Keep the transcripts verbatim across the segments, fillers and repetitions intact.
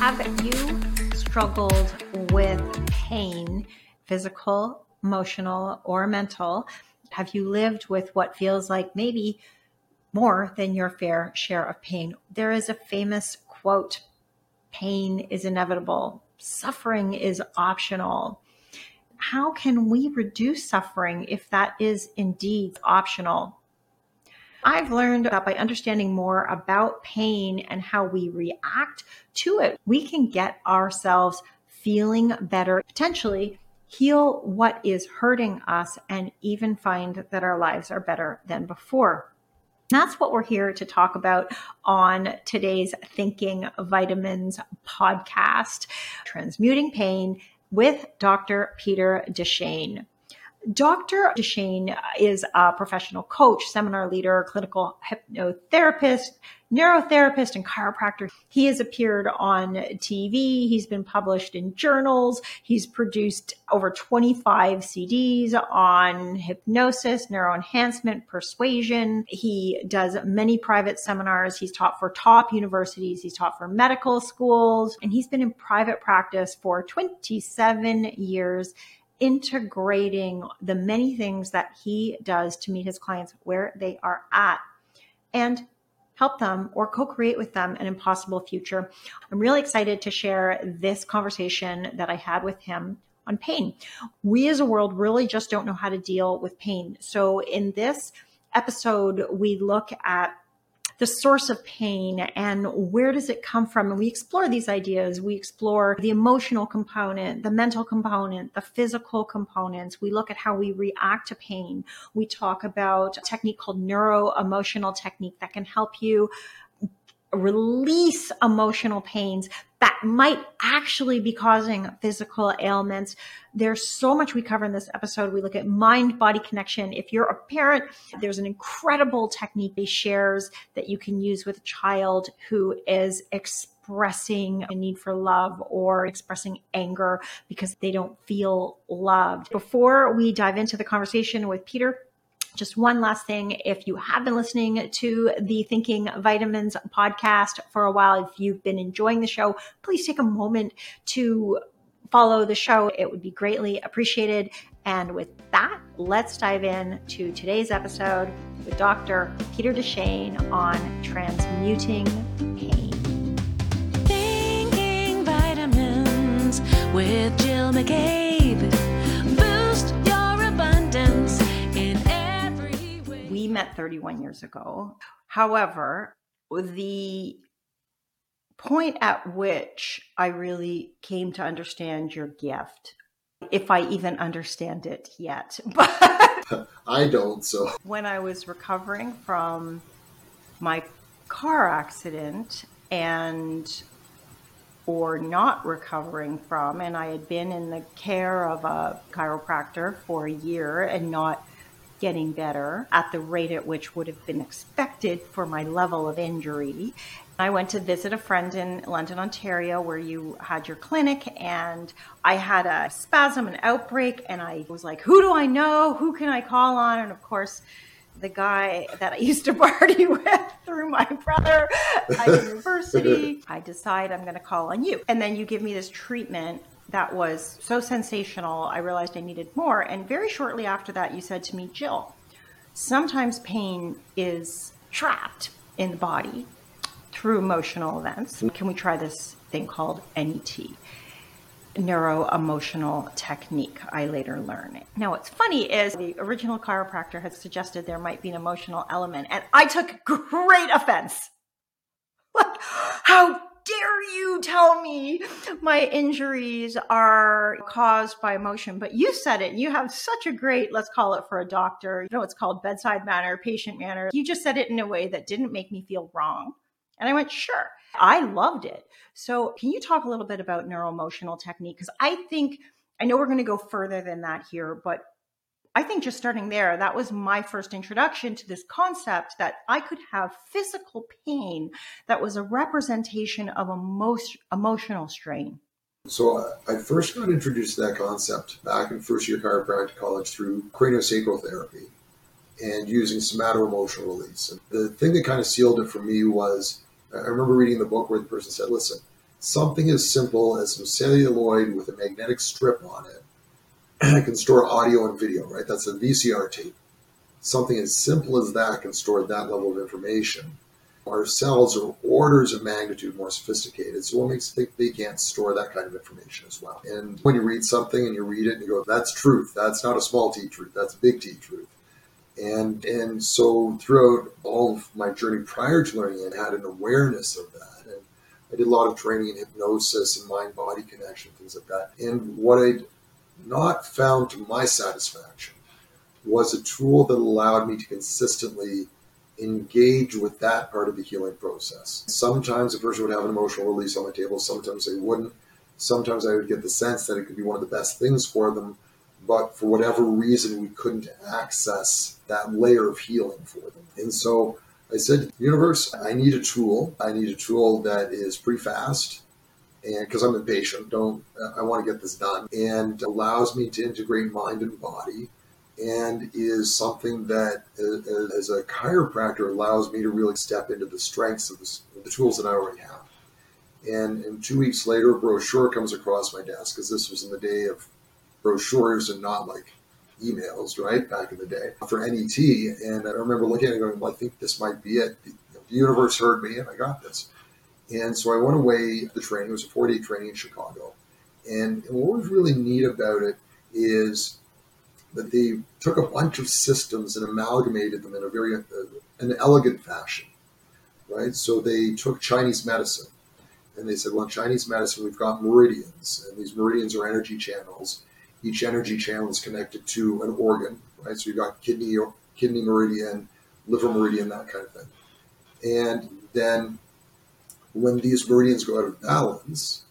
Have you struggled with pain, physical, emotional, or mental? Have you lived with what feels like maybe more than your fair share of pain? There is a famous quote, pain is inevitable, suffering is optional. How can we reduce suffering if that is indeed optional? I've learned that by understanding more about pain and how we react to it, we can get ourselves feeling better, potentially heal what is hurting us, and even find that our lives are better than before. That's what we're here to talk about on today's Thinking Vitamins podcast, Transmuting Pain with Doctor Peter DeShane. Doctor DeShane is a professional coach, seminar leader, clinical hypnotherapist, neurotherapist, and chiropractor. He has appeared on T V. He's been published in journals. He's produced over twenty-five C Ds on hypnosis, neuroenhancement, persuasion. He does many private seminars. He's taught for top universities. He's taught for medical schools, and he's been in private practice for twenty-seven years, integrating the many things that he does to meet his clients where they are at and help them or co-create with them an impossible future. I'm really excited to share this conversation that I had with him on pain. We as a world really just don't know how to deal with pain. So in this episode, we look at the source of pain and where does it come from? And we explore these ideas. We explore the emotional component, the mental component, the physical components. We look at how we react to pain. We talk about a technique called Neuro Emotional Technique that can help you release emotional pains that might actually be causing physical ailments. There's so much we cover in this episode. We look at mind-body connection. If you're a parent, there's an incredible technique he shares that you can use with a child who is expressing a need for love or expressing anger because they don't feel loved. Before we dive into the conversation with Peter, just one last thing. If you have been listening to the Thinking Vitamins podcast for a while, if you've been enjoying the show, please take a moment to follow the show. It would be greatly appreciated. And with that, let's dive in to today's episode with Doctor Peter DeShane on transmuting pain. Thinking Vitamins with Jill McCain. We met thirty-one years ago. However, the point at which I really came to understand your gift, if I even understand it yet, but I don't. So when I was recovering from my car accident and or not recovering from, and I had been in the care of a chiropractor for a year and not getting better at the rate at which would have been expected for my level of injury. I went to visit a friend in London, Ontario, where you had your clinic, and I had a spasm, an outbreak, and I was like, who do I know? Who can I call on? And of course, the guy that I used to party with through my brother at university, I decide I'm going to call on you. And then you give me this treatment that was so sensational, I realized I needed more. And very shortly after that, you said to me, Jill, sometimes pain is trapped in the body through emotional events. Can we try this thing called N E T, neuro-emotional technique, I later learned. Now, what's funny is the original chiropractor had suggested there might be an emotional element, and I took great offense. Like, how dare you tell me my injuries are caused by emotion? But you said it. You have such a great, let's call it for a doctor, you know, it's called bedside manner, patient manner. You just said it in a way that didn't make me feel wrong. And I went, sure. I loved it. So can you talk a little bit about neuro-emotional technique? Because I think, I know we're going to go further than that here, but I think just starting there, that was my first introduction to this concept that I could have physical pain that was a representation of emo- emotional strain. So I first got introduced to that concept back in first year chiropractic college through craniosacral therapy and using somatoemotional release. And the thing that kind of sealed it for me was, I remember reading the book where the person said, listen, Something as simple as some celluloid with a magnetic strip on it can store audio and video, right? That's a V C R tape. Something as simple as that can store that level of information. Our cells are orders of magnitude more sophisticated, so what makes you think they can't store that kind of information as well? And when you read something and you read it and you go, that's truth, that's not a small T truth, that's big T truth. And and so throughout all of my journey prior to learning, I had an awareness of that. And I did a lot of training in hypnosis and mind-body connection, things like that. And what I'd not found to my satisfaction was a tool that allowed me to consistently engage with that part of the healing process. Sometimes a person would have an emotional release on the table, sometimes they wouldn't. Sometimes I would get the sense that it could be one of the best things for them, but for whatever reason, we couldn't access that layer of healing for them. And so I said, universe, I need a tool. I need a tool that is pretty fast, and because I'm impatient, don't I want to get this done, and allows me to integrate mind and body, and is something that, as a chiropractor, allows me to really step into the strengths of the, the tools that I already have. And, and two weeks later, a brochure comes across my desk, because this was in the day of brochures and not like emails, right, back in the day, for N E T. And I remember looking at it going, well, I think this might be it. The, the universe heard me, and I got this. And so I went away. The training, it was a four-day training in Chicago. And, and what was really neat about it is that they took a bunch of systems and amalgamated them in a very, uh, an elegant fashion, right? So they took Chinese medicine and they said, well, in Chinese medicine, we've got meridians, and these meridians are energy channels. Each energy channel is connected to an organ, right? So you've got kidney, kidney meridian, liver meridian, that kind of thing. And then when these meridians go out of balance,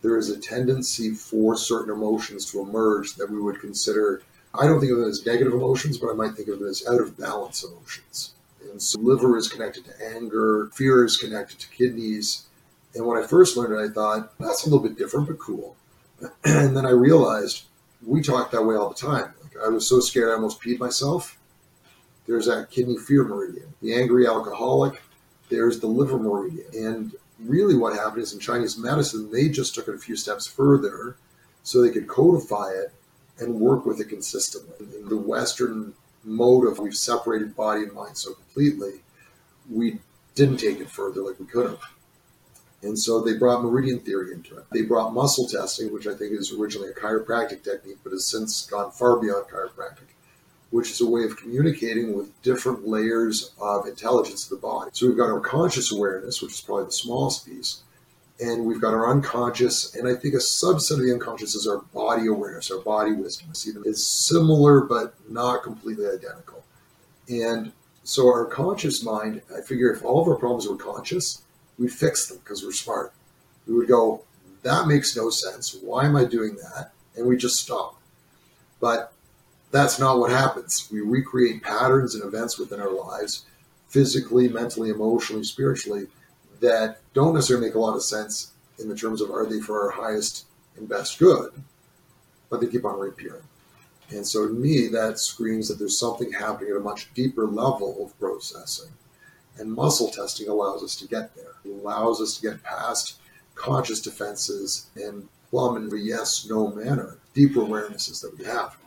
there is a tendency for certain emotions to emerge that we would consider, I don't think of them as negative emotions, but I might think of them as out of balance emotions. And so liver is connected to anger, fear is connected to kidneys. And when I first learned it, I thought, that's a little bit different, but cool. And then I realized we talk that way all the time. Like, I was so scared I almost peed myself. There's that kidney fear meridian, the angry alcoholic, there's the liver meridian. And really what happened is in Chinese medicine, they just took it a few steps further so they could codify it and work with it consistently. In the Western mode of we've separated body and mind so completely, we didn't take it further like we could have. And so they brought meridian theory into it. They brought muscle testing, which I think is originally a chiropractic technique, but has since gone far beyond chiropractic, which is a way of communicating with different layers of intelligence of the body. So we've got our conscious awareness, which is probably the smallest piece, and we've got our unconscious, and I think a subset of the unconscious is our body awareness, our body wisdom. I see them as similar, but not completely identical. And so our conscious mind, I figure if all of our problems were conscious, we'd fix them because we're smart. We would go, that makes no sense. Why am I doing that? And we just stop. But that's not what happens. We recreate patterns and events within our lives, physically, mentally, emotionally, spiritually, that don't necessarily make a lot of sense in the terms of are they for our highest and best good, but they keep on reappearing. And so to me, that screams that there's something happening at a much deeper level of processing. And muscle testing allows us to get there. It allows us to get past conscious defenses and plumb in the yes, no manner, deeper awarenesses that we have.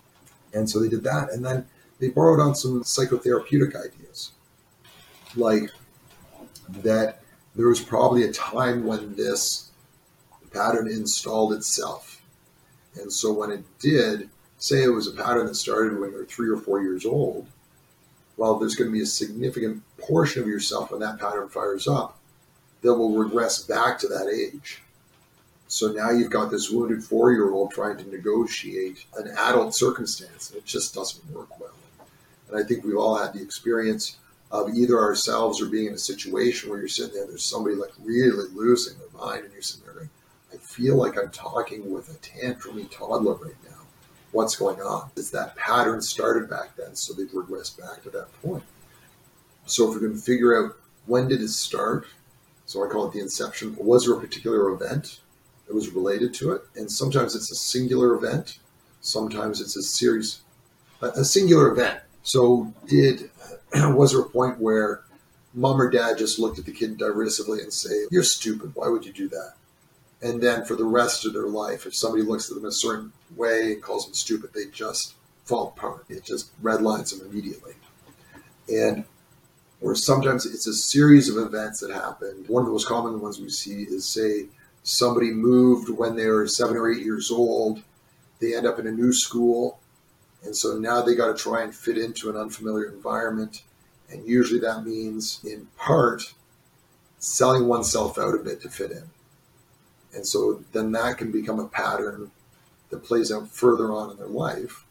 And so they did that. And then they borrowed on some psychotherapeutic ideas, like that there was probably a time when this pattern installed itself. And so when it did, say it was a pattern that started when you were three or four years old, well, there's going to be a significant portion of yourself when that pattern fires up that will regress back to that age. So now you've got this wounded four-year-old trying to negotiate an adult circumstance. It just doesn't work well. And I think we've all had the experience of either ourselves or being in a situation where you're sitting there and there's somebody like really losing their mind and you're sitting there going, I feel like I'm talking with a tantrumy toddler right now. What's going on? It's that pattern started back then, so they've regressed back to that point. So if we can figure out when did it start, so I call it the inception, was there a particular event that was related to it? And sometimes it's a singular event, sometimes it's a series, a singular event. So did was there a point where mom or dad just looked at the kid derisively and say, you're stupid, why would you do that? And then for the rest of their life, if somebody looks at them a certain way and calls them stupid, they just fall apart. It just redlines them immediately. And or sometimes it's a series of events that happen. One of the most common ones we see is, say, somebody moved when they were seven or eight years old. They end up in a new school. And so now they got to try and fit into an unfamiliar environment. And usually that means, in part, selling oneself out a bit to fit in. And so then that can become a pattern that plays out further on in their life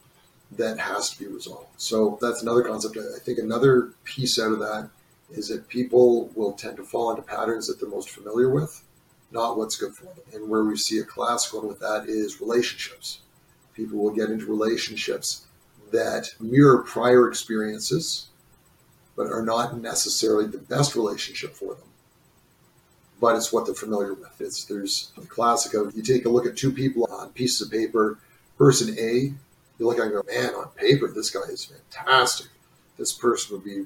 that has to be resolved. So that's another concept. I think another piece out of that is that people will tend to fall into patterns that they're most familiar with, not what's good for them. And where we see a classic one with that is relationships. People will get into relationships that mirror prior experiences, but are not necessarily the best relationship for them. But it's what they're familiar with. It's, there's the classic of, you take a look at two people on pieces of paper. Person A, you look at and go, man, on paper, this guy is fantastic. This person would be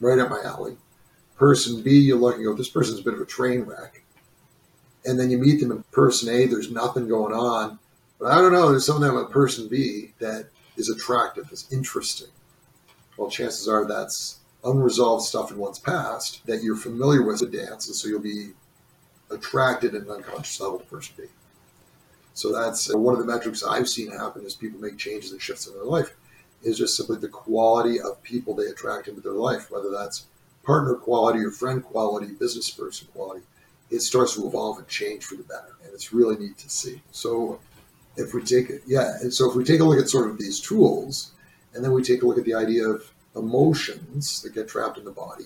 right up my alley. Person B, you look and go, this person's a bit of a train wreck. And then you meet them in person A, there's nothing going on. But I don't know, there's something about person B that is attractive, is interesting. Well, chances are that's unresolved stuff in one's past that you're familiar with as a dance, and so you'll be attracted at an unconscious level to person B. So that's one of the metrics I've seen happen as people make changes and shifts in their life, is just simply the quality of people they attract into their life, whether that's partner quality or friend quality, business person quality. It starts to evolve and change for the better, and it's really neat to see. So if we take it, yeah, and so if we take a look at sort of these tools, and then we take a look at the idea of emotions that get trapped in the body,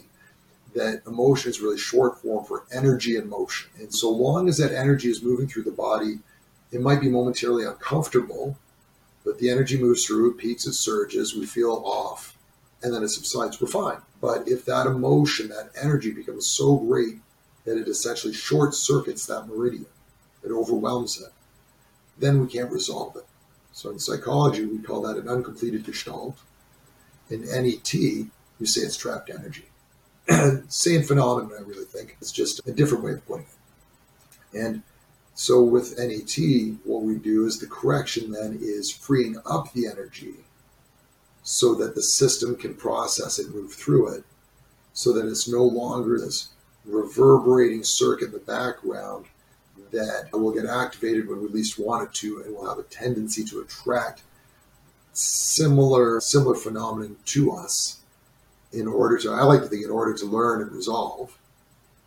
that emotion is really short form for energy and motion. And so long as that energy is moving through the body, it might be momentarily uncomfortable, but the energy moves through, it peaks, it surges, we feel off, and then it subsides, we're fine. But if that emotion, that energy becomes so great that it essentially short circuits that meridian, it overwhelms it, then we can't resolve it. So in psychology, we call that an uncompleted gestalt. In N E T, you say it's trapped energy. Same phenomenon, I really think. It's just a different way of putting it. And so with N E T, what we do is the correction then is freeing up the energy so that the system can process it, move through it, so that it's no longer this reverberating circuit in the background that will get activated when we least want it to, and will have a tendency to attract similar similar phenomenon to us in order to, I like to think, in order to learn and resolve,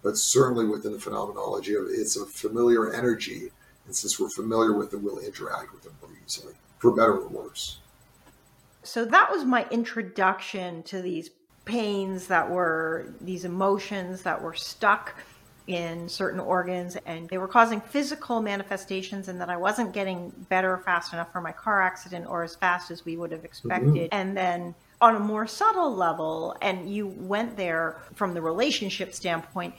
but certainly within the phenomenology of it's a familiar energy, and since we're familiar with it, we'll interact with it more easily, for better or worse. So that was my introduction to these pains that were, these emotions that were stuck in certain organs, and they were causing physical manifestations, and that I wasn't getting better fast enough for my car accident, or as fast as we would have expected. Mm-hmm. And then on a more subtle level, and you went there from the relationship standpoint,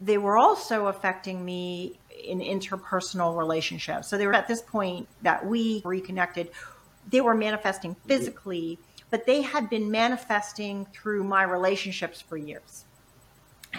they were also affecting me in interpersonal relationships. So they were at this point that we reconnected, they were manifesting physically, mm-hmm. but they had been manifesting through my relationships for years.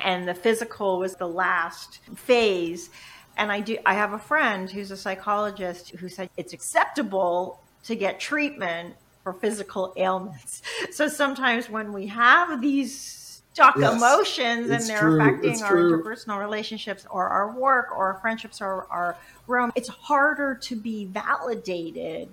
And the physical was the last phase. And I do, I have a friend who's a psychologist who said it's acceptable to get treatment for physical ailments. So sometimes when we have these stuck yes, emotions and they're true, affecting our true. interpersonal relationships or our work or our friendships or our room, it's harder to be validated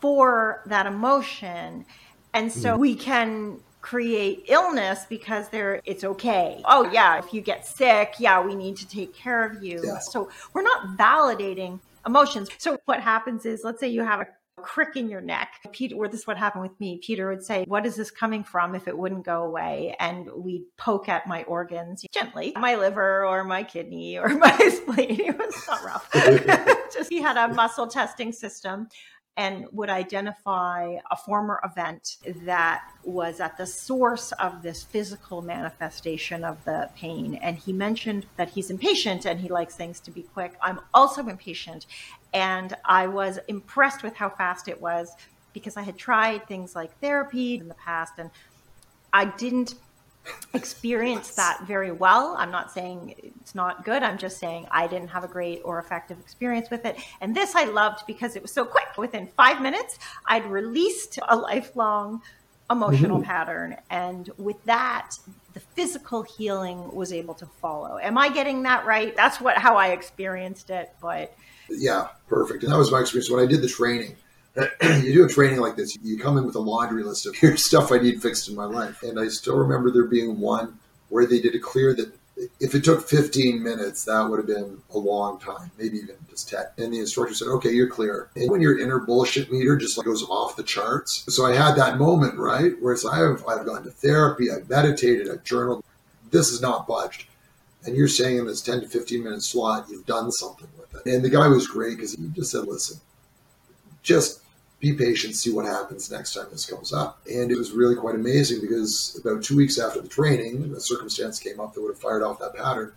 for that emotion. And so mm. we can create illness because they're, it's okay. Oh yeah, if you get sick, yeah, we need to take care of you. Yeah. So we're not validating emotions. So what happens is, let's say you have a crick in your neck. Peter, or this is what happened with me. Peter would say, what is this coming from if it wouldn't go away? And we'd poke at my organs gently, my liver or my kidney or my spleen. It was not rough. Just, he had a muscle testing system, and would identify a former event that was at the source of this physical manifestation of the pain. And he mentioned that he's impatient and he likes things to be quick. I'm also impatient. And I was impressed with how fast it was, because I had tried things like therapy in the past and I didn't experience that very well. I'm not saying it's not good. I'm just saying I didn't have a great or effective experience with it. And this I loved because it was so quick. Within five minutes, I'd released a lifelong emotional mm-hmm. pattern. And with that, the physical healing was able to follow. Am I getting that right? That's what how I experienced it. But yeah, perfect. And that was my experience when I did the training. You do a training like this, you come in with a laundry list of here's stuff I need fixed in my life. And I still remember there being one where they did a clear that if it took fifteen minutes, that would have been a long time, maybe even just ten. And the instructor said, okay, you're clear. And when your inner bullshit meter just like goes off the charts. So I had that moment, right? Where it's like, I've, I've gone to therapy, I've meditated, I've journaled. This is not budged. And you're saying in this ten to fifteen minute slot, you've done something with it. And the guy was great because he just said, listen, just be patient, see what happens next time this comes up. And it was really quite amazing because about two weeks after the training, a circumstance came up that would have fired off that pattern.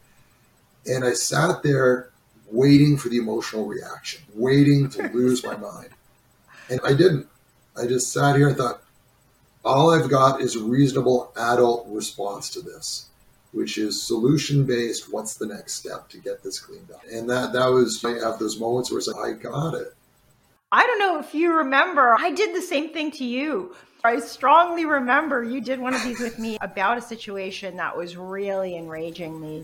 And I sat there waiting for the emotional reaction, waiting to lose my mind. And I didn't. I just sat here and thought, all I've got is a reasonable adult response to this, which is solution-based. What's the next step to get this cleaned up? And that, that was, I have those moments where it's like, I got it. I don't know if you remember, I did the same thing to you. I strongly remember you did one of these with me about a situation that was really enraging me.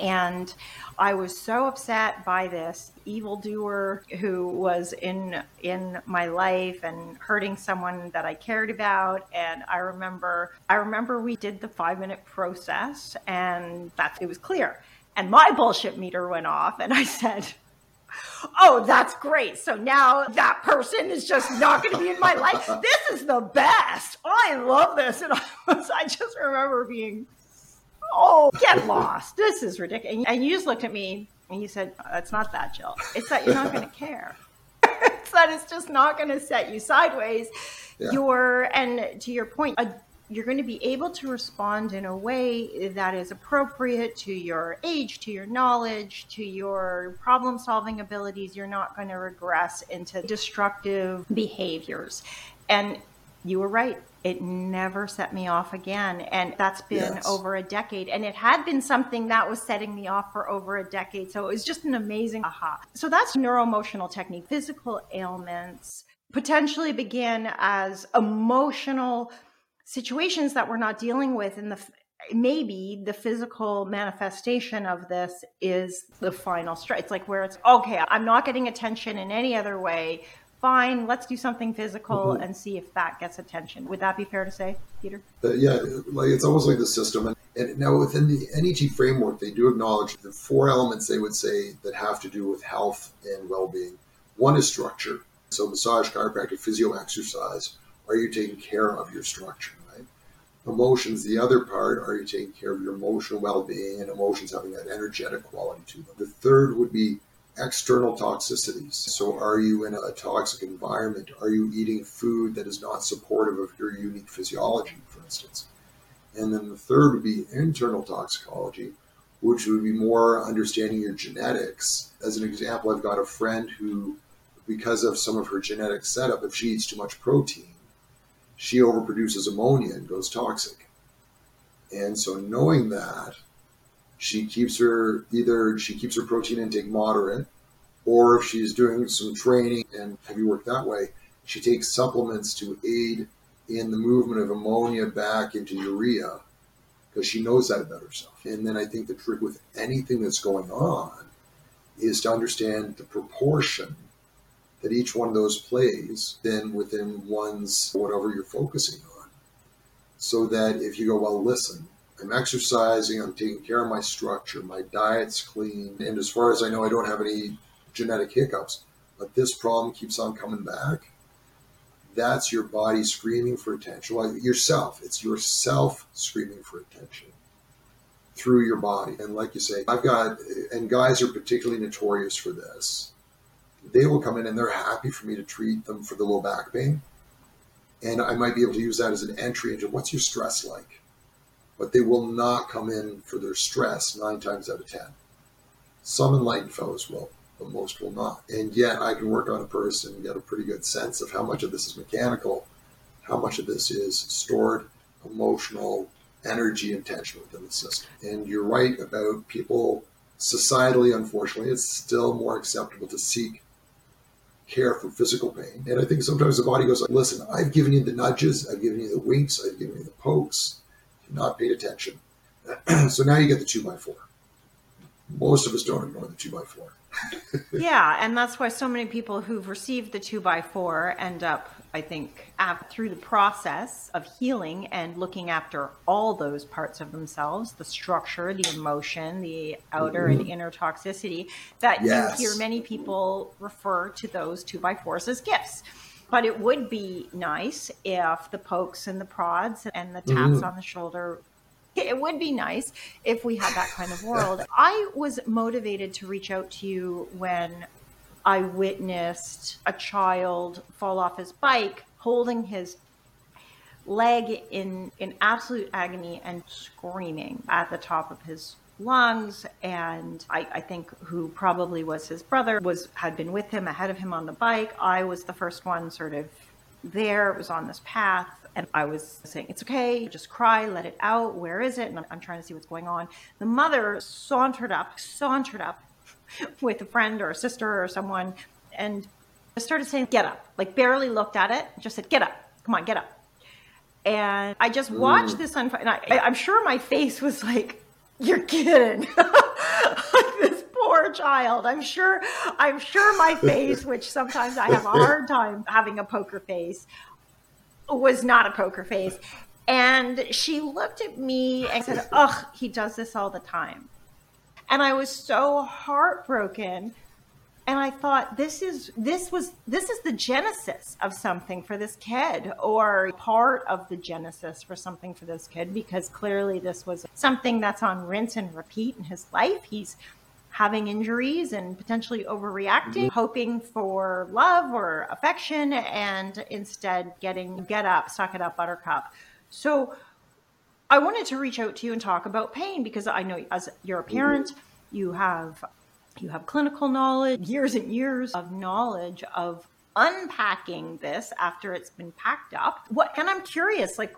And I was so upset by this evildoer who was in in my life and hurting someone that I cared about. And I remember, I remember we did the five minute process and that it was clear. And my bullshit meter went off and I said, oh, that's great. So now that person is just not going to be in my life. This is the best. I love this. And I, was, I just remember being, oh, get lost. This is ridiculous. And you just looked at me and you said, it's not that, Jill. It's that you're not going to care. It's that it's just not going to set you sideways. Yeah. You're, and to your point, a, you're going to be able to respond in a way that is appropriate to your age, to your knowledge, to your problem-solving abilities. You're not going to regress into destructive behaviors. And you were right. It never set me off again. And that's been yes. over a decade. And it had been something that was setting me off for over a decade. So it was just an amazing aha. So that's neuroemotional technique. Physical ailments potentially begin as emotional situations that we're not dealing with, and the maybe the physical manifestation of this is the final strike. It's like where it's okay, I'm not getting attention in any other way. Fine, let's do something physical mm-hmm. and see if that gets attention. Would that be fair to say, Peter? Uh, yeah, like it's almost like the system. And, and now within the N E T framework, they do acknowledge the four elements they would say that have to do with health and well-being. One is structure. So massage, chiropractic, physio, exercise. Are you taking care of your structure? Emotions, the other part, are you taking care of your emotional well-being and emotions having that energetic quality to them? The third would be external toxicities. So are you in a toxic environment? Are you eating food that is not supportive of your unique physiology, for instance? And then the third would be internal toxicology, which would be more understanding your genetics. As an example, I've got a friend who, because of some of her genetic setup, if she eats too much protein, she overproduces ammonia and goes toxic. And so knowing that, she keeps her either she keeps her protein intake moderate, or if she's doing some training and heavy work that way, she takes supplements to aid in the movement of ammonia back into urea because she knows that about herself. And then I think the trick with anything that's going on is to understand the proportion that each one of those plays then within one's whatever you're focusing on. So that if you go, well, listen, I'm exercising, I'm taking care of my structure, my diet's clean, and as far as I know, I don't have any genetic hiccups, but this problem keeps on coming back. That's your body screaming for attention. Well, yourself, it's yourself screaming for attention through your body. And like you say, I've got, and guys are particularly notorious for this. They will come in and they're happy for me to treat them for the low back pain. And I might be able to use that as an entry into what's your stress like, but they will not come in for their stress nine times out of ten. Some enlightened fellows will, but most will not. And yet I can work on a person and get a pretty good sense of how much of this is mechanical, how much of this is stored emotional energy intention within the system. And you're right about people, societally, unfortunately, it's still more acceptable to seek care for physical pain. And I think sometimes the body goes, like, listen, I've given you the nudges, I've given you the winks, I've given you the pokes, you've not paid attention. So now you get the two by four. Most of us don't ignore the two by four. Yeah, and that's why so many people who've received the two by four end up, I think, after, through the process of healing and looking after all those parts of themselves, the structure, the emotion, the outer mm-hmm. and inner toxicity, that yes. you hear many people refer to those two by fours as gifts. But it would be nice if the pokes and the prods and the taps mm-hmm. on the shoulder, it would be nice if we had that kind of world. I was motivated to reach out to you when I witnessed a child fall off his bike, holding his leg in, in absolute agony and screaming at the top of his lungs. And I, I think who probably was his brother was had been with him, ahead of him on the bike. I was the first one sort of there. It was on this path. And I was saying, it's okay, just cry, let it out. Where is it? And I'm, I'm trying to see what's going on. The mother sauntered up, sauntered up with a friend or a sister or someone and just started saying, get up. Like barely looked at it, just said, get up. Come on, get up. And I just watched mm. this unfold. And I, I, I'm sure my face was like, you're kidding. Like this poor child. I'm sure, I'm sure my face, which sometimes I have a hard time having a poker face, was not a poker face. And she looked at me and said, ugh, he does this all the time. And I was so heartbroken. And I thought, this is this was this is the genesis of something for this kid, or part of the genesis for something for this kid, because clearly this was something that's on rinse and repeat in his life. He's having injuries and potentially overreacting, mm-hmm. hoping for love or affection, and instead getting, get up, suck it up, buttercup. So I wanted to reach out to you and talk about pain, because I know as you're a parent, mm-hmm. you have you have clinical knowledge, years and years of knowledge of unpacking this after it's been packed up. What, and I'm curious, like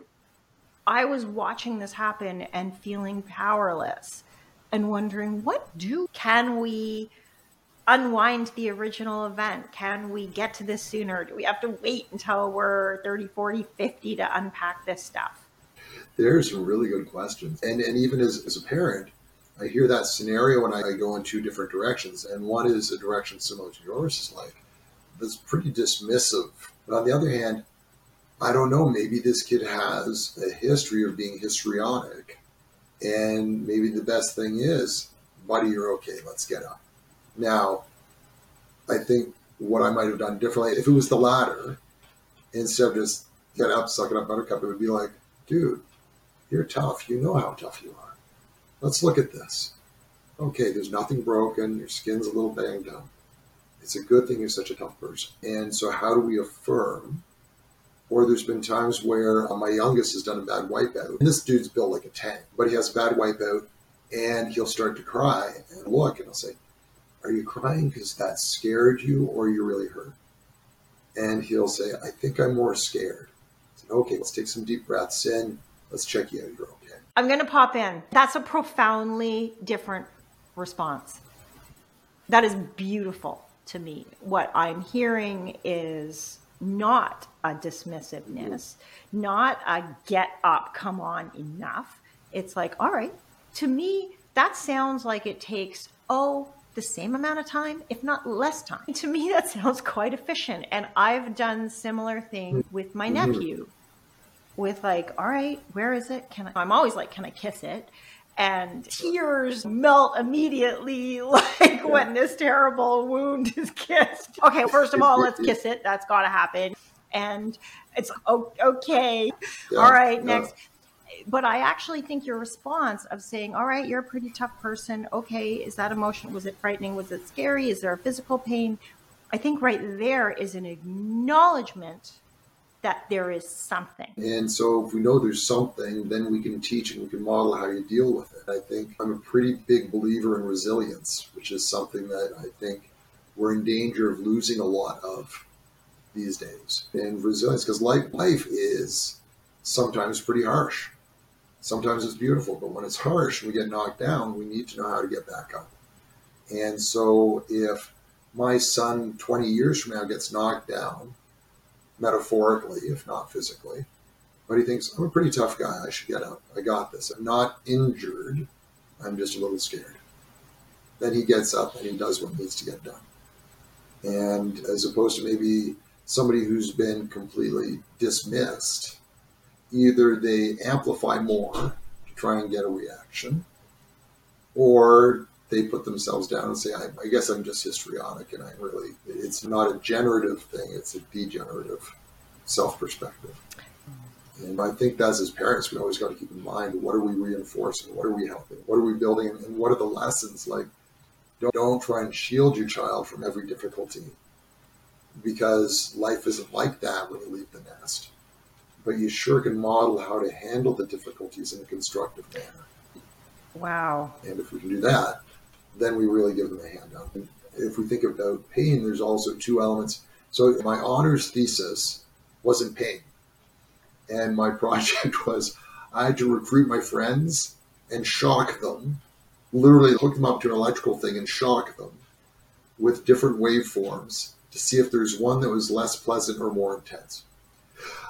I was watching this happen and feeling powerless. And wondering, what do, can we unwind the original event? Can we get to this sooner? Do we have to wait until we're thirty, forty, fifty to unpack this stuff? There's really good questions. And and even as, as a parent, I hear that scenario and I, I go in two different directions. And one is a direction similar to yours, is like, that's pretty dismissive. But on the other hand, I don't know, maybe this kid has a history of being histrionic. And maybe the best thing is, buddy, you're okay, let's get up. Now, I think what I might have done differently, if it was the latter, instead of just get up, suck it up, buttercup, it would be like, dude, you're tough. You know how tough you are. Let's look at this. Okay, there's nothing broken. Your skin's a little banged up. It's a good thing you're such a tough person. And so how do we affirm? Or there's been times where uh, my youngest has done a bad wipeout. And this dude's built like a tank, but he has a bad wipeout and he'll start to cry and look and I'll say, are you crying because that scared you or you're really hurt? And he'll say, I think I'm more scared. I said, okay, let's take some deep breaths in. Let's check you out. You're okay. I'm going to pop in. That's a profoundly different response. That is beautiful to me. What I'm hearing is not a dismissiveness, not a get up, come on, enough. It's like, all right, to me, that sounds like it takes, oh, the same amount of time, if not less time. To me, that sounds quite efficient. And I've done similar things with my mm-hmm. nephew, with like, all right, where is it? Can I? I'm always like, can I kiss it? And tears melt immediately, like yeah. when this terrible wound is kissed. Okay, first of all, let's kiss it. That's got to happen. And it's okay. Yeah, all right, yeah. next. But I actually think your response of saying, all right, you're a pretty tough person. Okay, is that emotional? Was it frightening? Was it scary? Is there a physical pain? I think right there is an acknowledgement that there is something. And so if we know there's something, then we can teach and we can model how you deal with it. I think I'm a pretty big believer in resilience, which is something that I think we're in danger of losing a lot of these days. And resilience, because life, life is sometimes pretty harsh. Sometimes it's beautiful, but when it's harsh, we get knocked down. We need to know how to get back up. And so if my son twenty years from now gets knocked down, metaphorically, if not physically, but he thinks, I'm a pretty tough guy, I should get up, I got this, I'm not injured, I'm just a little scared. Then he gets up and he does what needs to get done. And as opposed to maybe somebody who's been completely dismissed, either they amplify more to try and get a reaction, or they put themselves down and say, I, I guess I'm just histrionic, and I really, it's not a generative thing, it's a degenerative self-perspective. And I think that's, as parents, we always got to keep in mind, what are we reinforcing? What are we helping? What are we building? And what are the lessons? Like, don't, don't try and shield your child from every difficulty, because life isn't like that when you leave the nest. But you sure can model how to handle the difficulties in a constructive manner. Wow. And if we can do that, then we really give them a handout. If we think about pain, there's also two elements. So my honors thesis wasn't pain. And my project was, I had to recruit my friends and shock them, literally hook them up to an electrical thing and shock them with different waveforms to see if there's one that was less pleasant or more intense.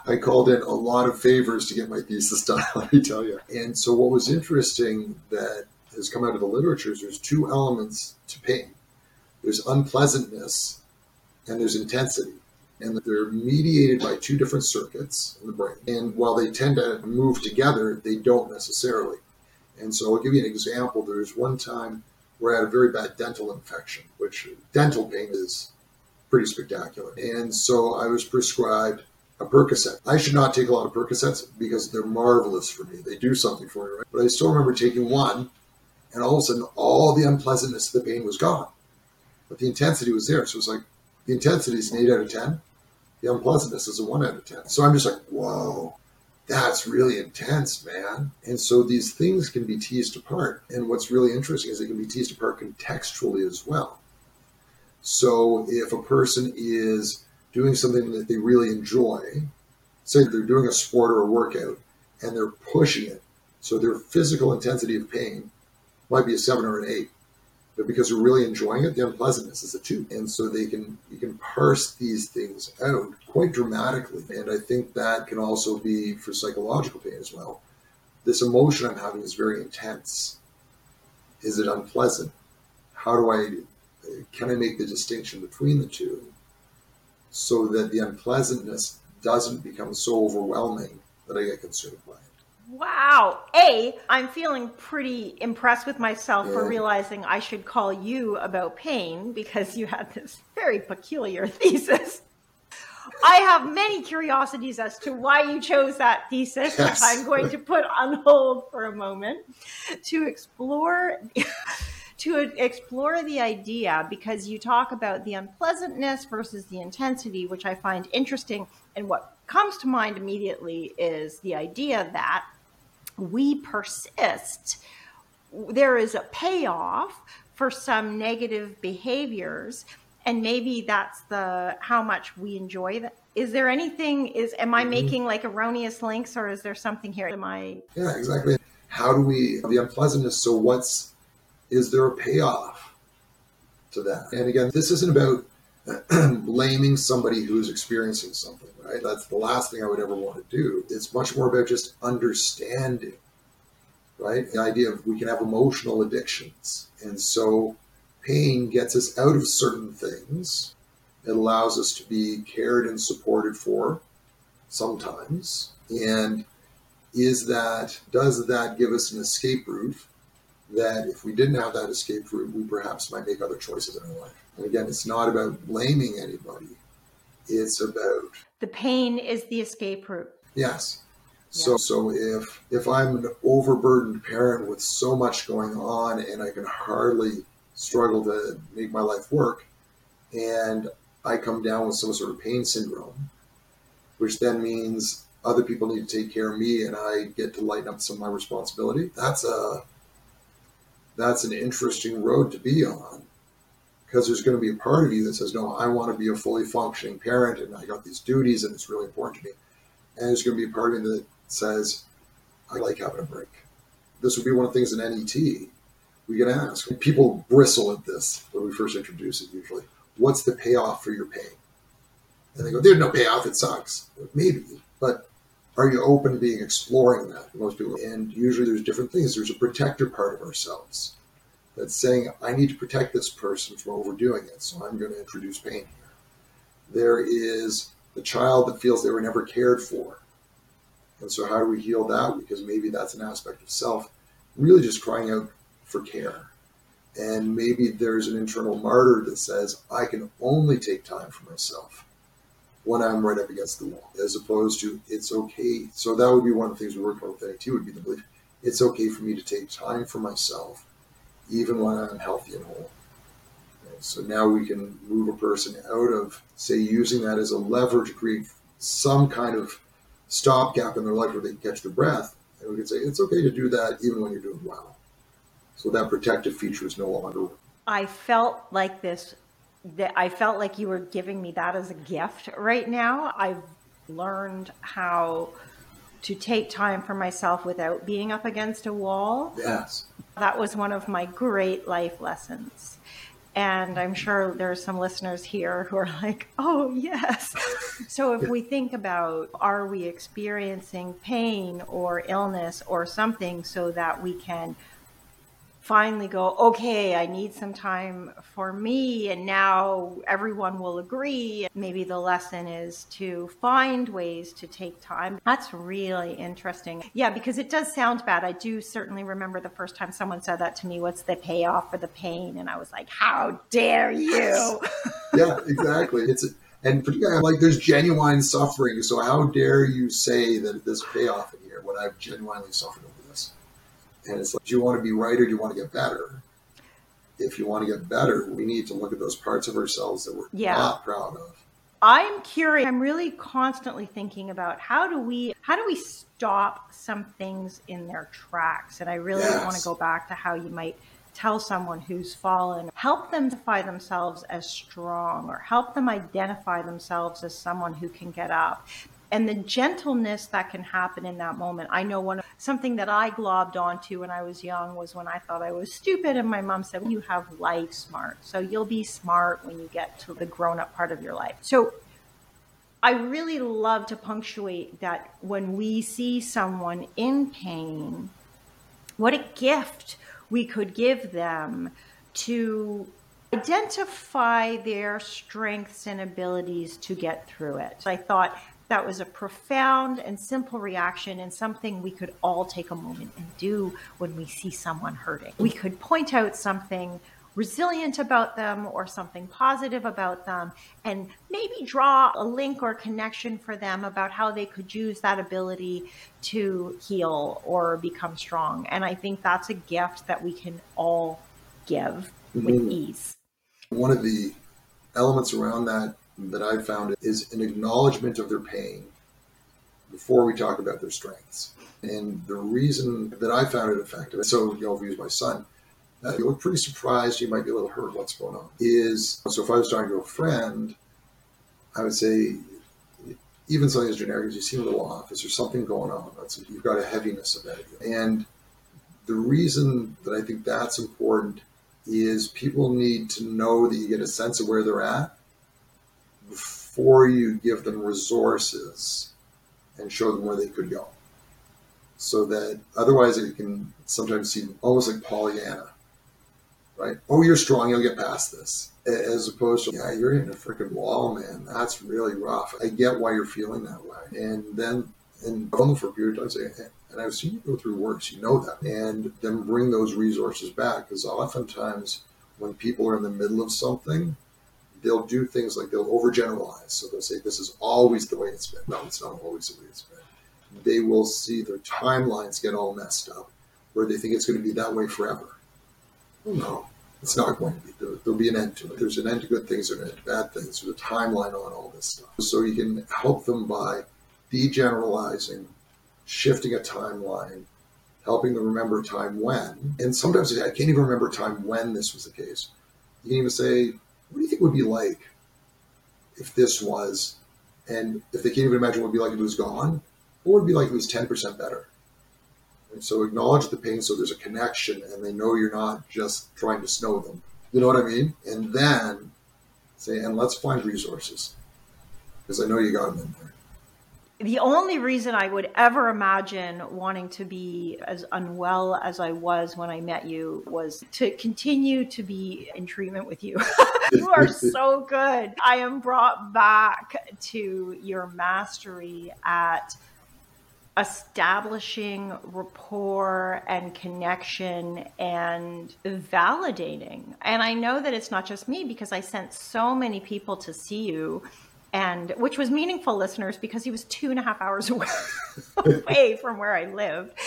I called in a lot of favors to get my thesis done, let me tell you. And so what was interesting that has come out of the literature is there's two elements to pain. There's unpleasantness and there's intensity. And they're mediated by two different circuits in the brain. And while they tend to move together, they don't necessarily. And so I'll give you an example. There's one time where I had a very bad dental infection, which dental pain is pretty spectacular. And so I was prescribed a Percocet. I should not take a lot of Percocets because they're marvelous for me. They do something for me, right? But I still remember taking one, and all of a sudden, all the unpleasantness of the pain was gone. But the intensity was there. So it's like, the intensity is an eight out of ten. The unpleasantness is a one out of ten. So I'm just like, whoa, that's really intense, man. And so these things can be teased apart. And what's really interesting is they can be teased apart contextually as well. So if a person is doing something that they really enjoy, say they're doing a sport or a workout, and they're pushing it, so their physical intensity of pain might be a seven or an eight. But because they're really enjoying it, the unpleasantness is a two. And so they can you can parse these things out quite dramatically. And I think that can also be for psychological pain as well. This emotion I'm having is very intense. Is it unpleasant? How do I, can I make the distinction between the two so that the unpleasantness doesn't become so overwhelming that I get consumed by it? Wow. A, I'm feeling pretty impressed with myself yeah. for realizing I should call you about pain because you had this very peculiar thesis. I have many curiosities as to why you chose that thesis, yes. which I'm going to put on hold for a moment to explore to explore the idea, because you talk about the unpleasantness versus the intensity, which I find interesting. And what comes to mind immediately is the idea that we persist. There is a payoff for some negative behaviors, and maybe that's the how much we enjoy that. Is there anything, is am I mm-hmm. making like erroneous links, or is there something here? Am I? Yeah, exactly. How do we, the unpleasantness, so what's, is there a payoff to that? And again, this isn't about blaming somebody who's experiencing something, right? That's the last thing I would ever want to do. It's much more about just understanding, right? The idea of we can have emotional addictions. And so pain gets us out of certain things. It allows us to be cared and supported for sometimes. And is that, does that give us an escape route that if we didn't have that escape route, we perhaps might make other choices in our life? And again, it's not about blaming anybody. It's about... the pain is the escape route. Yes. Yeah. So so if if I'm an overburdened parent with so much going on and I can hardly struggle to make my life work, and I come down with some sort of pain syndrome, which then means other people need to take care of me and I get to lighten up some of my responsibility, that's a that's an interesting road to be on. Because there's going to be a part of you that says, no, I want to be a fully functioning parent and I got these duties and it's really important to me. And there's going to be a part of me that says, I like having a break. This would be one of the things in N E T we can ask. People bristle at this when we first introduce it usually. What's the payoff for your pain? And they go, there's no payoff, it sucks. Maybe, but are you open to being exploring that? Most people, and usually there's different things. There's a protector part of ourselves that's saying, I need to protect this person from overdoing it, so I'm going to introduce pain here. There is the child that feels they were never cared for. And so how do we heal that? Because maybe that's an aspect of self, really just crying out for care. And maybe there's an internal martyr that says, I can only take time for myself when I'm right up against the wall, as opposed to it's okay. So that would be one of the things we work on with N E T would be the belief, it's okay for me to take time for myself, even when I'm healthy and whole. Okay, so now we can move a person out of, say, using that as a lever to create some kind of stopgap in their life where they can catch their breath. And we can say, it's okay to do that even when you're doing well. So that protective feature is no longer. I felt like this that I felt like you were giving me that as a gift right now. I've learned how to take time for myself without being up against a wall. Yes. That was one of my great life lessons. And I'm sure there are some listeners here who are like, oh, yes. So if we think about, are we experiencing pain or illness or something so that we can finally go, okay, I need some time for me, and now everyone will agree. Maybe the lesson is to find ways to take time. That's really interesting. Yeah, because it does sound bad. I do certainly remember the first time someone said that to me, what's the payoff for the pain? And I was like, how dare you? Yeah, exactly. It's a, and particularly, I'm like, there's genuine suffering. So how dare you say that this payoff in here, what I've genuinely suffered over this? And it's like, do you want to be right or do you want to get better? If you want to get better, we need to look at those parts of ourselves that we're yeah. not proud of. I'm curious. I'm really constantly thinking about how do we how do we stop some things in their tracks? And I really yes. want to go back to how you might tell someone who's fallen, help them identify themselves as strong, or help them identify themselves as someone who can get up. And the gentleness that can happen in that moment. I know one something that I globbed onto when I was young was when I thought I was stupid, and my mom said, you have life smart. So you'll be smart when you get to the grown-up part of your life. So I really love to punctuate that when we see someone in pain, what a gift we could give them to identify their strengths and abilities to get through it. I thought, that was a profound and simple reaction, and something we could all take a moment and do when we see someone hurting. We could point out something resilient about them or something positive about them, and maybe draw a link or connection for them about how they could use that ability to heal or become strong. And I think that's a gift that we can all give mm-hmm. with ease. One of the elements around that that I've found is an acknowledgement of their pain before we talk about their strengths. And the reason that I found it effective, so, you know, if you use my son, uh, you look pretty surprised, you might be a little hurt, what's going on, is, so if I was talking to a friend, I would say, even something as generic as you seem a little off, is there something going on? That's, you've got a heaviness about you. And the reason that I think that's important is people need to know that you get a sense of where they're at before you give them resources and show them where they could go. So that otherwise it can sometimes seem almost like Pollyanna, right? Oh, you're strong, you'll get past this. As opposed to, yeah, you're in a freaking wall, man. That's really rough. I get why you're feeling that way. And then, and go for a period of time, say, and I've seen you go through worse, you know that. And then bring those resources back, because oftentimes when people are in the middle of something, they'll do things like they'll overgeneralize. So they'll say, this is always the way it's been. No, it's not always the way it's been. They will see their timelines get all messed up, where they think it's going to be that way forever. No, it's not going to be. There, there'll be an end to it. There's an end to good things, there's an end to bad things, there's a timeline on all this stuff. So you can help them by de-generalizing, shifting a timeline, helping them remember a time when. And sometimes I can't even remember a time when this was the case. You can even say, what do you think it would be like if this was, and if they can't even imagine what it would be like if it was gone, what would it be like if it was ten percent better? And so acknowledge the pain so there's a connection and they know you're not just trying to snow them. You know what I mean? And then say, and let's find resources because I know you got them in there. The only reason I would ever imagine wanting to be as unwell as I was when I met you was to continue to be in treatment with you. You are so good. I am brought back to your mastery at establishing rapport and connection and validating. And I know that it's not just me because I sent so many people to see you, and which was meaningful, listeners, because he was two and a half hours away, away from where I lived.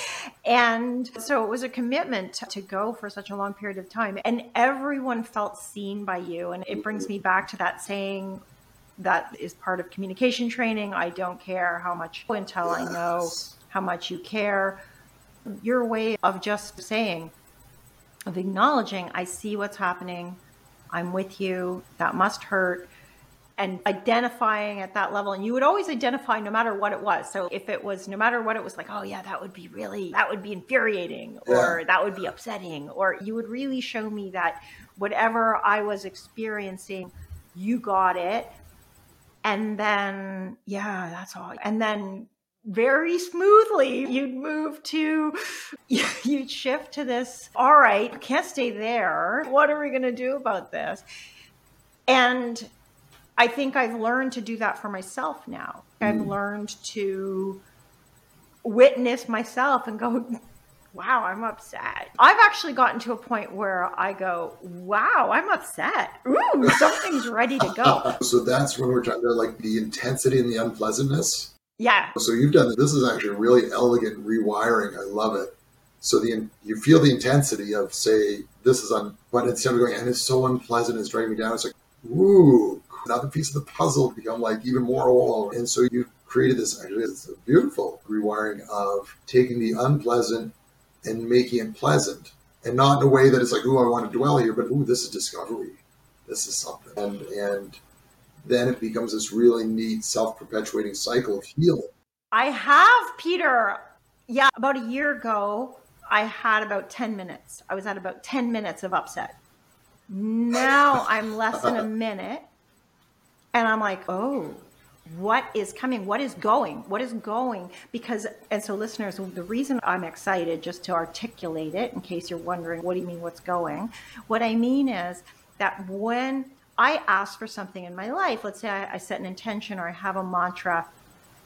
And so it was a commitment to go for such a long period of time. And everyone felt seen by you. And it brings me back to that saying that is part of communication training. I don't care how much until yes. I know how much you care. Your way of just saying, of acknowledging, I see what's happening. I'm with you. That must hurt. And identifying at that level. And you would always identify no matter what it was. So if it was, no matter what it was, like, oh yeah, that would be really, that would be infuriating yeah. or that would be upsetting, or you would really show me that whatever I was experiencing, you got it. And then, yeah, that's all. And then very smoothly, you'd move to, you'd shift to this, all right, can't stay there. What are we going to do about this? And I think I've learned to do that for myself now. I've mm. learned to witness myself and go, wow, I'm upset. I've actually gotten to a point where I go, wow, I'm upset. Ooh, something's ready to go. So that's when we're trying to like the intensity and the unpleasantness. Yeah. So you've done, this is actually really elegant rewiring. I love it. So the you feel the intensity of say, this is un, but instead of going, and it's so unpleasant, it's driving me down. It's like, ooh. Another piece of the puzzle become like even more wall. And so you created this, actually, it's a beautiful rewiring of taking the unpleasant and making it pleasant. And not in a way that it's like, ooh, I want to dwell here, but ooh, this is discovery. This is something. And and then it becomes this really neat self-perpetuating cycle of healing. I have, Peter. Yeah, about a year ago, I had about ten minutes. I was at about ten minutes of upset. Now I'm less than a minute. And I'm like, oh, what is coming? What is going? What is going? Because, and so listeners, the reason I'm excited, just to articulate it, in case you're wondering, what do you mean what's going? What I mean is that when I ask for something in my life, let's say I, I set an intention or I have a mantra,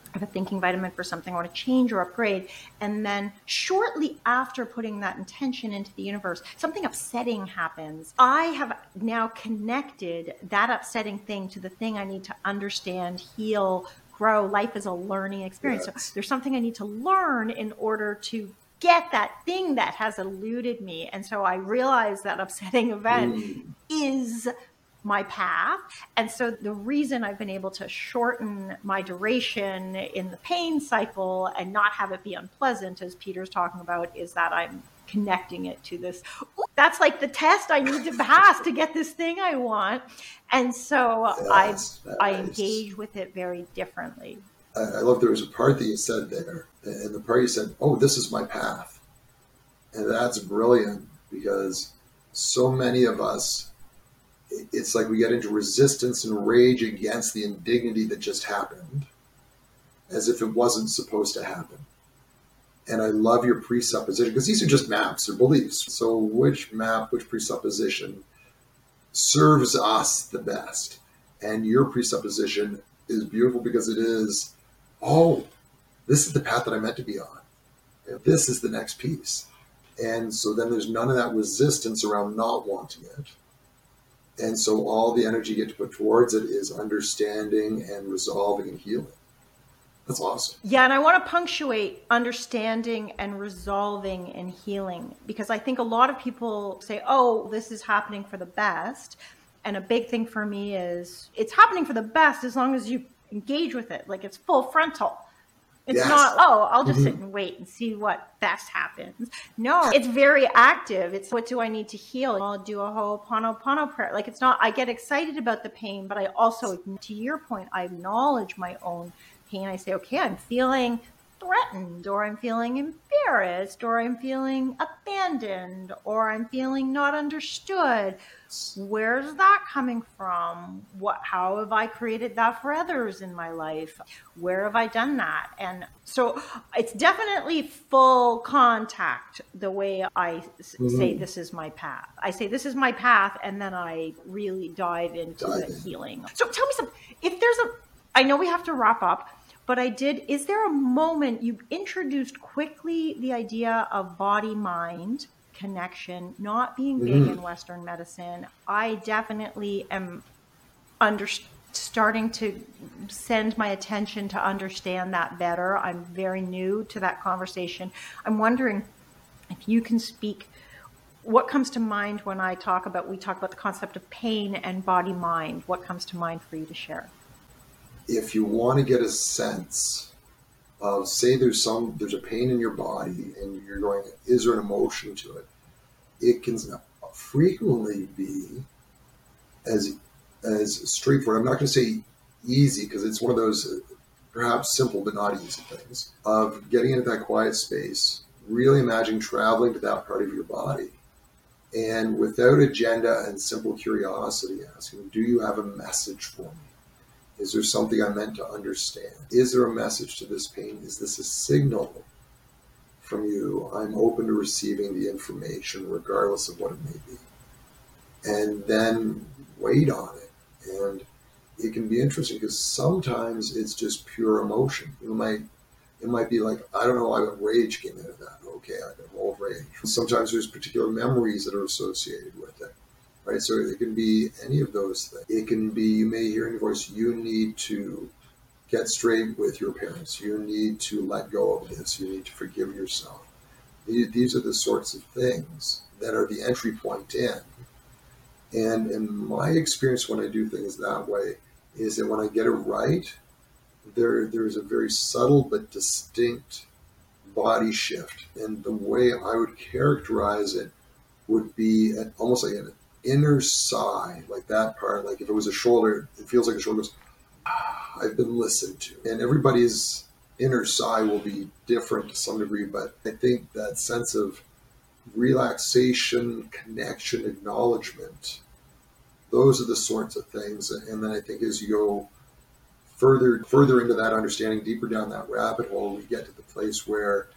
I have a thinking vitamin for something I want to change or upgrade. And then shortly after putting that intention into the universe, something upsetting happens. I have now connected that upsetting thing to the thing I need to understand, heal, grow. Life is a learning experience. Yes. So there's something I need to learn in order to get that thing that has eluded me. And so I realize that upsetting event mm. is my path. And so the reason I've been able to shorten my duration in the pain cycle and not have it be unpleasant, as Peter's talking about, is that I'm connecting it to this. Ooh, that's like the test I need to pass to get this thing I want. And so yes, I, I engage with it very differently. I, I love there was a part that you said there, and the part you said, oh, this is my path. And that's brilliant because so many of us, it's like we get into resistance and rage against the indignity that just happened as if it wasn't supposed to happen. And I love your presupposition because these are just maps or beliefs. So which map, which presupposition serves us the best? And your presupposition is beautiful because it is, oh, this is the path that I meant to be on. This is the next piece. And so then there's none of that resistance around not wanting it. And so all the energy you get to put towards it is understanding and resolving and healing. That's awesome. Yeah, and I want to punctuate understanding and resolving and healing, because I think a lot of people say, oh, this is happening for the best. And a big thing for me is it's happening for the best as long as you engage with it. Like it's full frontal. It's yes. not, oh, I'll just mm-hmm. sit and wait and see what best happens. No, it's very active. It's what do I need to heal? I'll do a Ho'oponopono prayer. Like it's not, I get excited about the pain, but I also, to your point, I acknowledge my own pain. I say, okay, I'm feeling threatened, or I'm feeling embarrassed, or I'm feeling abandoned, or I'm feeling not understood. Where's that coming from? What, how have I created that for others in my life? Where have I done that? And so it's definitely full contact, the way I mm-hmm. say this is my path. I say this is my path, and then I really dive into dive the in. healing. So tell me something. If there's a, I know we have to wrap up, but I did, is there a moment you introduced quickly the idea of body-mind connection not being big mm-hmm. in Western medicine? I definitely am under, starting to send my attention to understand that better. I'm very new to that conversation. I'm wondering if you can speak, what comes to mind when I talk about, we talk about the concept of pain and body-mind. What comes to mind for you to share? If you want to get a sense of, say there's some, there's a pain in your body and you're going, is there an emotion to it? It can frequently be as, as straightforward. I'm not going to say easy, because it's one of those perhaps simple but not easy things of getting into that quiet space, really imagine traveling to that part of your body, and without agenda and simple curiosity, asking, do you have a message for me? Is there something I'm meant to understand? Is there a message to this pain? Is this a signal from you? I'm open to receiving the information, regardless of what it may be. And then wait on it. And it can be interesting, because sometimes it's just pure emotion. It might, it might be like, I don't know, I rage came out of that. Okay, I can hold rage. Sometimes there's particular memories that are associated with it. Right? So it can be any of those things. It can be, you may hear in your voice, you need to get straight with your parents. You need to let go of this. You need to forgive yourself. These are the sorts of things that are the entry point in. And in my experience, when I do things that way, is that when I get it right, there there's a very subtle but distinct body shift. And the way I would characterize it would be an, almost like an inner side, like that part, like if it was a shoulder, it feels like a shoulder goes, ah, I've been listened to. And everybody's inner side will be different to some degree, but I think that sense of relaxation, connection, acknowledgement, those are the sorts of things. And then I think as you go further further into that understanding, deeper down that rabbit hole, we get to the place where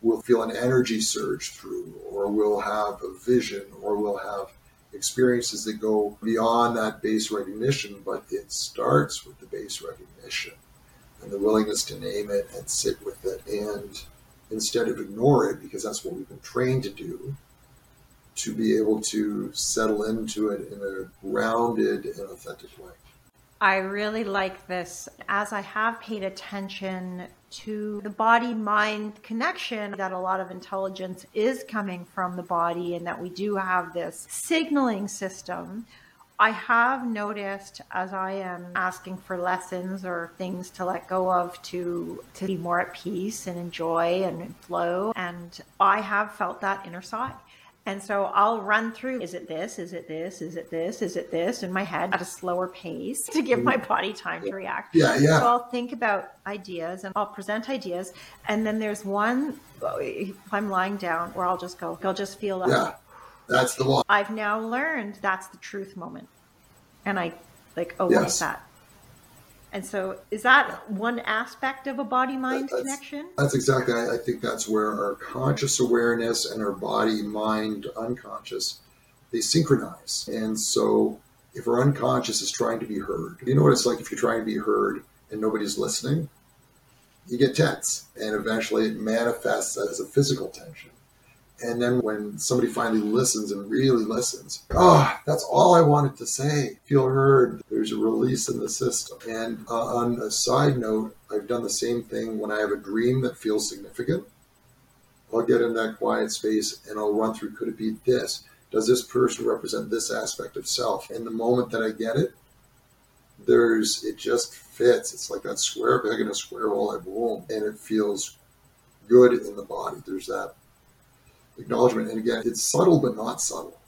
we'll feel an energy surge through, or we'll have a vision, or we'll have experiences that go beyond that base recognition, but it starts with the base recognition and the willingness to name it and sit with it, and instead of ignore it, because that's what we've been trained to do, to be able to settle into it in a grounded and authentic way. I really like this. As I have paid attention to the body-mind connection, that a lot of intelligence is coming from the body and that we do have this signaling system, I have noticed as I am asking for lessons or things to let go of to, to be more at peace and enjoy and flow, and I have felt that inner side. And so I'll run through, is it this, is it this, is it this, is it this in my head at a slower pace to give my body time to react. Yeah, yeah. So I'll think about ideas and I'll present ideas. And then there's one, if I'm lying down, where I'll just go, I'll just feel like, yeah, that's the one. I've now learned that's the truth moment. And I like, oh, yes. What is that? And so is that one aspect of a body-mind that's, connection? That's exactly, I think that's where our conscious awareness and our body-mind unconscious, they synchronize. And so if our unconscious is trying to be heard, you know what it's like if you're trying to be heard and nobody's listening? You get tense, and eventually it manifests as a physical tension. And then when somebody finally listens and really listens, oh, that's all I wanted to say. Feel heard. There's a release in the system. And uh, on a side note, I've done the same thing when I have a dream that feels significant. I'll get in that quiet space and I'll run through, could it be this? Does this person represent this aspect of self? And the moment that I get it, there's, it just fits. It's like that square peg in a square hole at home. And it feels good in the body. There's that acknowledgement. And again, it's subtle, but not subtle.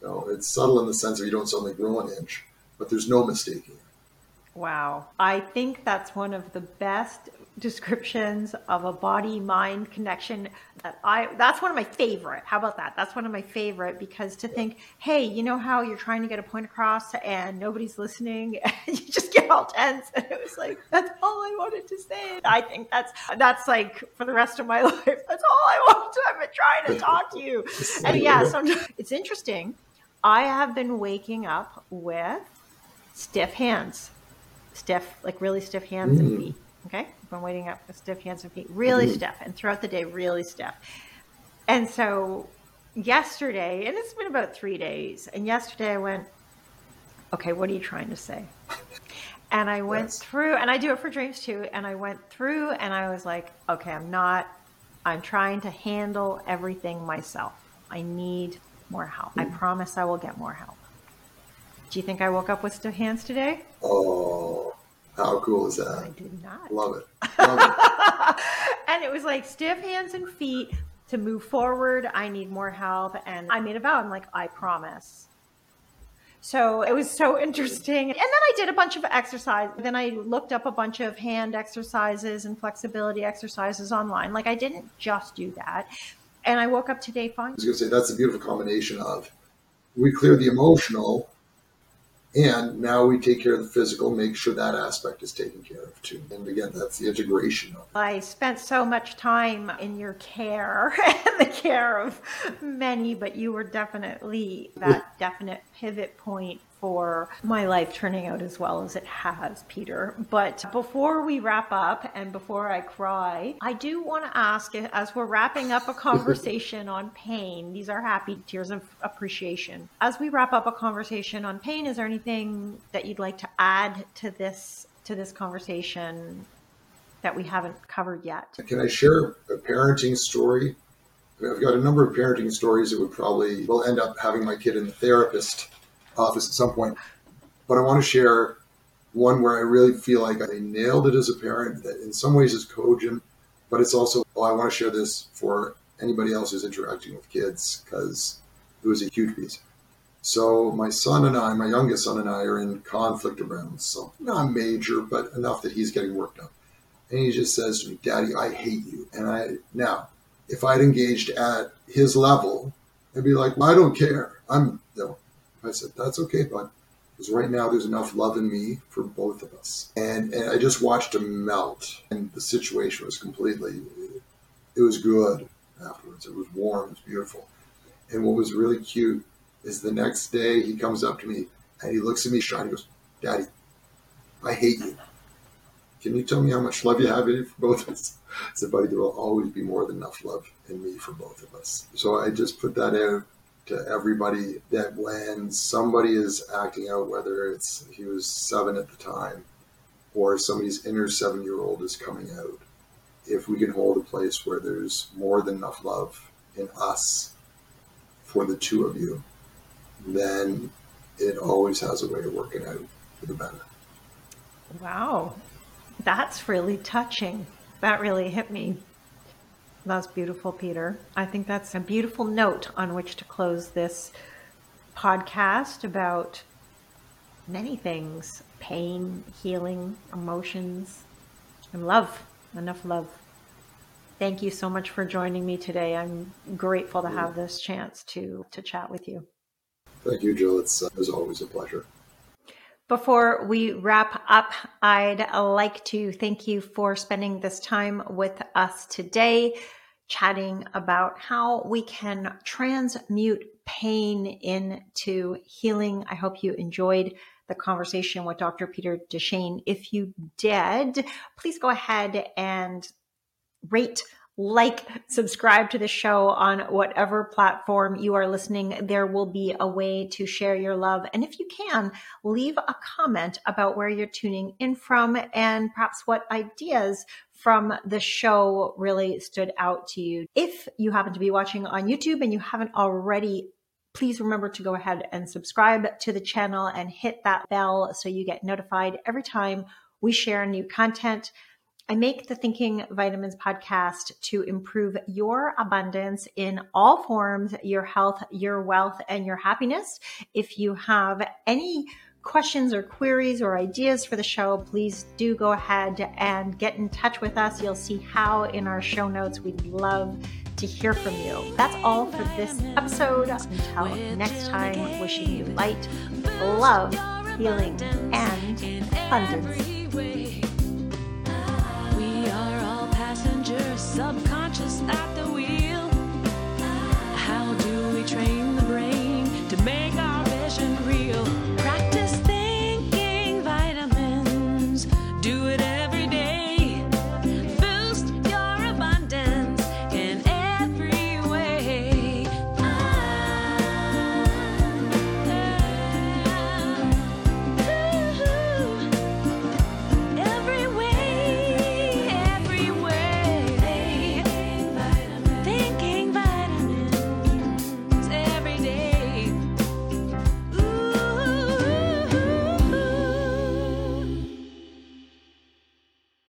You know, it's subtle in the sense of you don't suddenly grow an inch, but there's no mistaking it. Wow. I think that's one of the best descriptions of a body-mind connection. I that's one of my favorite. How about that? That's one of my favorite, because to think, hey, you know how you're trying to get a point across and nobody's listening, and you just get all tense. And it was like, that's all I wanted to say. And I think that's that's like for the rest of my life. That's all I wanted to. I've been trying to talk to you. And yeah, sometimes it's interesting. I have been waking up with stiff hands, stiff, like really stiff hands mm. and feet. Okay. I've been waiting up with stiff hands and feet, really mm. stiff. And throughout the day, really stiff. And so yesterday, and it's been about three days. And yesterday I went, okay, what are you trying to say? And I went yes. through, and I do it for dreams too. And I went through and I was like, okay, I'm not, I'm trying to handle everything myself. I need more help. Mm. I promise I will get more help. Do you think I woke up with stiff hands today? Oh, how cool is that? I did not. Love it. Love it. And it was like stiff hands and feet to move forward. I need more help. And I made a vow. I'm like, I promise. So it was so interesting. And then I did a bunch of exercise. Then I looked up a bunch of hand exercises and flexibility exercises online. Like I didn't just do that. And I woke up today fine. I was going to say, that's a beautiful combination of we clear the emotional, and now we take care of the physical, make sure that aspect is taken care of too. And again, that's the integration of it. I spent so much time in your care and the care of many, but you were definitely that definite pivot point for my life turning out as well as it has, Peter. But before we wrap up and before I cry, I do want to ask, as we're wrapping up a conversation on pain, these are happy tears of appreciation. As we wrap up a conversation on pain, is there anything that you'd like to add to this, to this conversation that we haven't covered yet? Can I share a parenting story? I've got a number of parenting stories that would probably, will end up having my kid in the therapist office at some point, but I want to share one where I really feel like I nailed it as a parent that in some ways is cogent, but it's also, well, I want to share this for anybody else who's interacting with kids because it was a huge piece. So my son and I, my youngest son and I are in conflict around something, not major, but enough that he's getting worked up. And he just says to me, Daddy, I hate you. And I, now, if I'd engaged at his level, I'd be like, well, I don't care. I'm, you know, I said, that's okay, bud, because right now there's enough love in me for both of us. And and I just watched him melt, and the situation was completely, it was good afterwards. It was warm, it was beautiful. And what was really cute is the next day he comes up to me, and he looks at me shy, and he goes, Daddy, I hate you. Can you tell me how much love you have in it for both of us? I said, buddy, there will always be more than enough love in me for both of us. So I just put that out to everybody that when somebody is acting out, whether it's he was seven at the time or somebody's inner seven-year-old is coming out, if we can hold a place where there's more than enough love in us for the two of you, then it always has a way of working out for the better. Wow, that's really touching. That really hit me. That's beautiful, Peter. I think that's a beautiful note on which to close this podcast about many things, pain, healing, emotions, and love, enough love. Thank you so much for joining me today. I'm grateful to have this chance to, to chat with you. Thank you, Jill. It's uh, as always a pleasure. Before we wrap up, I'd like to thank you for spending this time with us today, chatting about how we can transmute pain into healing. I hope you enjoyed the conversation with Doctor Peter DeShane. If you did, please go ahead and rate, like, subscribe to the show on whatever platform you are listening. There will be a way to share your love. And if you can, leave a comment about where you're tuning in from and perhaps what ideas from the show really stood out to you. If you happen to be watching on YouTube and you haven't already, please remember to go ahead and subscribe to the channel and hit that bell so you get notified every time we share new content. I make the Thinking Vitamins podcast to improve your abundance in all forms, your health, your wealth, and your happiness. If you have any questions or queries or ideas for the show, please do go ahead and get in touch with us. You'll see how in our show notes. We'd love to hear from you. That's all for this episode. Until next time, wishing you light, love, healing, and abundance.